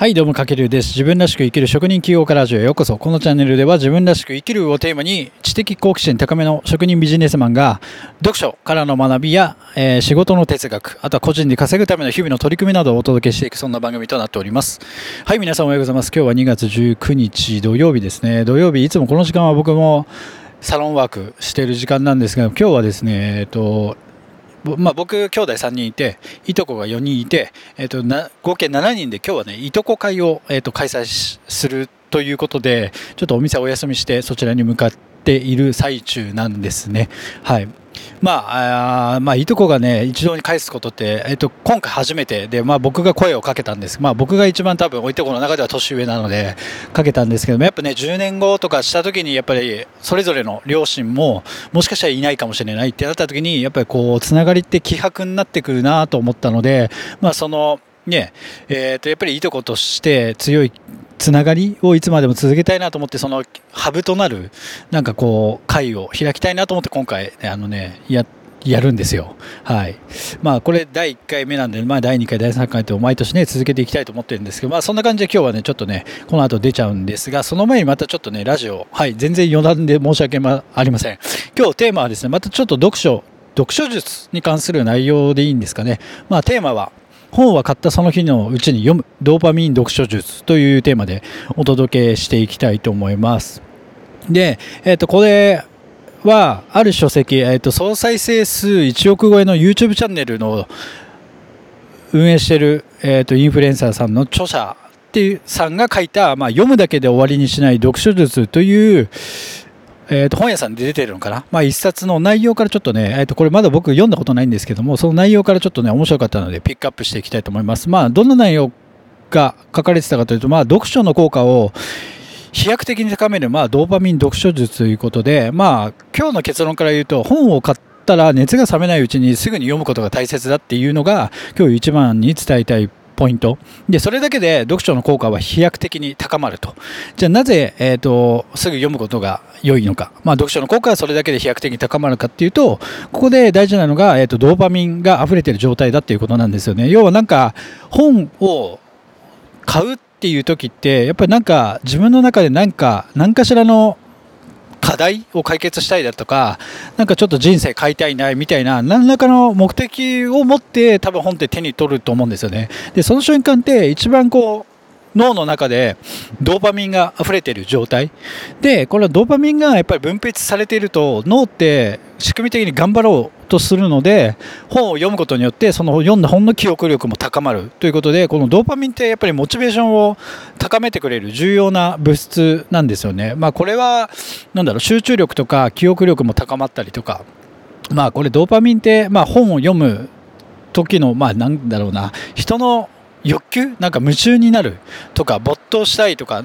はいどうもかけるです。自分らしく生きる職人起業家ラジオへようこそ。このチャンネルでは自分らしく生きるをテーマに知的好奇心高めの職人ビジネスマンが読書からの学びや、仕事の哲学、あとは個人で稼ぐための日々の取り組みなどをお届けしていく、そんな番組となっております。はい、皆さんおはようございます。今日は2月19日土曜日ですね。土曜日いつもこの時間は僕もサロンワークしている時間なんですが、今日はですね僕兄弟3人いていとこが4人いて、合計7人で今日はねいとこ会を、開催するということで、ちょっとお店をお休みしてそちらに向かっている最中なんですね。はい、いとこがね一堂に会すことって、今回初めてで、僕が声をかけたんです。僕が一番多分おいとこの中では年上なのでかけたんですけども、やっぱね10年後とかした時にやっぱりそれぞれの両親ももしかしたらいないかもしれないってなった時に、やっぱりこうつながりって希薄になってくるなと思ったので、そのねやっぱりいとことして強いつながりをいつまでも続けたいなと思って、そのハブとなるなんかこう会を開きたいなと思って今回やるんですよ。はい。これ第1回目なんで、第2回、第3回と毎年ね、続けていきたいと思ってるんですけど、そんな感じで今日はね、ちょっとね、この後出ちゃうんですが、その前にまたちょっとね、ラジオ、はい、全然余談で申し訳ありません。今日テーマはですね、またちょっと読書術に関する内容でいいんですかね。テーマは、本は買ったその日のうちに読むドーパミン読書術というテーマでお届けしていきたいと思います。で、これはある書籍、総再生数1億超えの YouTube チャンネルの運営している、インフルエンサーさんの著者っていうさんが書いた、読むだけで終わりにしない読書術という、本屋さんで出てるのかな、一冊の内容からちょっとね、これまだ僕読んだことないんですけども、その内容からちょっとね面白かったのでピックアップしていきたいと思います。どんな内容が書かれてたかというと、読書の効果を飛躍的に高める、ドーパミン読書術ということで、今日の結論から言うと、本を買ったら熱が冷めないうちにすぐに読むことが大切だっていうのが今日一番に伝えたいポイントで、それだけで読書の効果は飛躍的に高まると。じゃあなぜ、すぐ読むことが良いのか、読書の効果はそれだけで飛躍的に高まるかっていうと、ここで大事なのが、ドーパミンが溢れている状態だっていうことなんですよね。要はなんか本を買うっていう時ってやっぱりなんか自分の中で何かしらの課題を解決したいだとか、なんかちょっと人生変えたいなみたいな何らかの目的を持って多分本って手に取ると思うんですよね。でその瞬間って一番こう脳の中でドーパミンが溢れている状態で、これはドーパミンがやっぱり分泌されていると脳って仕組み的に頑張ろうとするので、本を読むことによってその読んだ本の記憶力も高まるということで、このドーパミンってやっぱりモチベーションを高めてくれる重要な物質なんですよね。これは集中力とか記憶力も高まったりとか、これドーパミンって本を読む時の人の欲求、夢中になるとか没頭したいとか、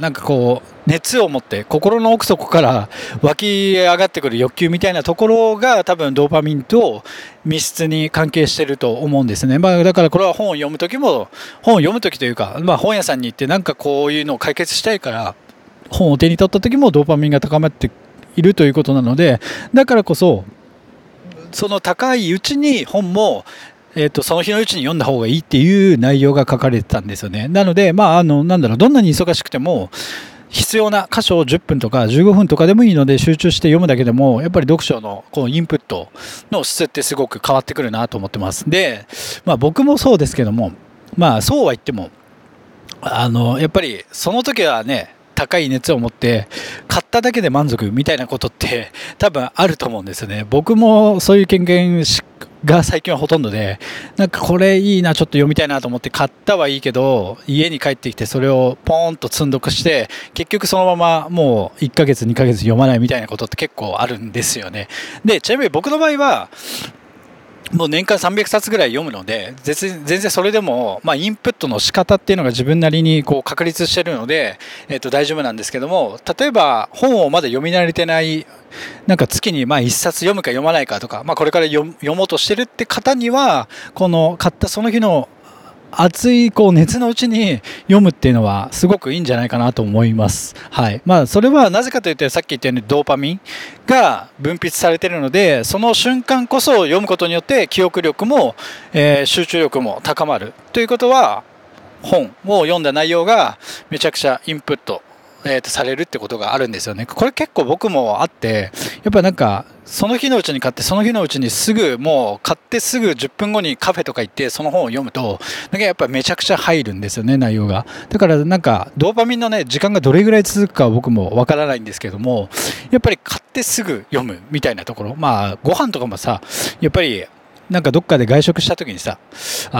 熱を持って心の奥底から湧き上がってくる欲求みたいなところが多分ドーパミンと密接に関係していると思うんですね。だからこれは本を読む時というか、本屋さんに行ってこういうのを解決したいから本を手に取った時もドーパミンが高まっているということなので、だからこそその高いうちに本もその日のうちに読んだ方がいいっていう内容が書かれてたんですよね。なので、どんなに忙しくても必要な箇所を10分とか15分とかでもいいので集中して読むだけでも、やっぱり読書のこのインプットの質ってすごく変わってくるなと思ってます。で、僕もそうですけども、そうは言ってもやっぱりその時はね高い熱を持って買っただけで満足みたいなことって多分あると思うんですよね。僕もそういう経験が最近はほとんどで、これいいなちょっと読みたいなと思って買ったはいいけど、家に帰ってきてそれをポーンと積んどくして結局そのままもう1ヶ月2ヶ月読まないみたいなことって結構あるんですよね。でちなみに僕の場合はもう年間300冊ぐらい読むので、全然それでも、インプットの仕方っていうのが自分なりに確立してるので、大丈夫なんですけども、例えば本をまだ読み慣れてない、月に1冊読むか読まないかとか、これから読もうとしてるって方には、この買ったその日の熱い熱のうちに読むっていうのはすごくいいんじゃないかなと思います。はい、それはなぜかというと、さっき言ったようにドーパミンが分泌されているので、その瞬間こそ読むことによって記憶力も、集中力も高まるということは、本を読んだ内容がめちゃくちゃインプットされるってことがあるんですよね。これ結構僕もあって、やっぱなんかその日のうちに買って、その日のうちにすぐもう買ってすぐ10分後にカフェとか行ってその本を読むとなんかやっぱめちゃくちゃ入るんですよね、内容が。だからなんかドーパミンのね時間がどれぐらい続くかは僕もわからないんですけども、やっぱり買ってすぐ読むみたいなところ、まあご飯とかもさ、やっぱりなんかどっかで外食した時にさ、ま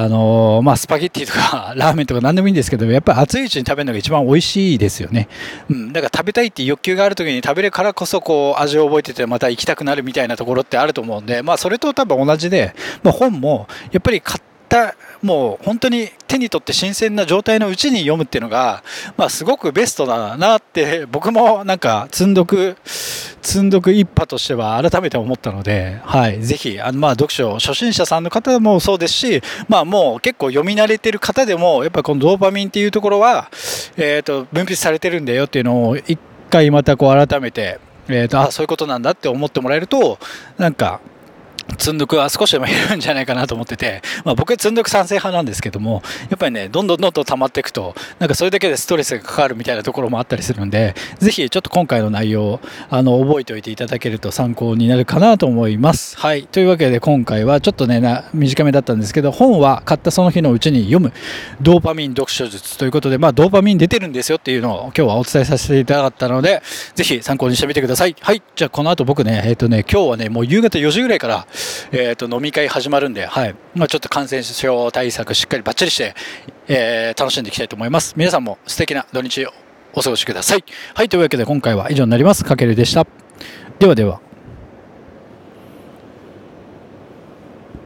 あスパゲッティとかラーメンとか何でもいいんですけど、やっぱり暑いうちに食べるのが一番美味しいですよね。うん、だから食べたいっていう欲求がある時に食べるからこそこう味を覚えててまた行きたくなるみたいなところってあると思うんで、まあそれと多分同じで、まあ、本もやっぱり買ったもう本当に手に取って新鮮な状態のうちに読むっていうのが、まあすごくベストだなって僕もなんか積んどく一派としては改めて思ったので、はい、ぜひまあ読書初心者さんの方もそうですし、まあもう結構読み慣れてる方でもやっぱこのドーパミンっていうところは分泌されてるんだよっていうのを一回またこう改めてあ、そういうことなんだって思ってもらえるとなんか積んどくは少しでも減るんじゃないかなと思ってて、まあ、僕は積んどく賛成派なんですけども、やっぱりねどんどん溜まっていくとなんかそれだけでストレスがかかるみたいなところもあったりするんで、ぜひちょっと今回の内容を覚えておいていただけると参考になるかなと思います。はい、というわけで今回はちょっとね短めだったんですけど、本は買ったその日のうちに読むドーパミン読書術ということで、まあドーパミン出てるんですよっていうのを今日はお伝えさせていただいたので、ぜひ参考にしてみてください。はい、じゃあこの後僕ね今日はねもう夕方4時ぐらいから飲み会始まるんで、はい、まあ、ちょっと感染症対策しっかりバッチリして、楽しんでいきたいと思います。皆さんも素敵な土日をお過ごしください。はい、というわけで今回は以上になります。かけるでした。ではでは。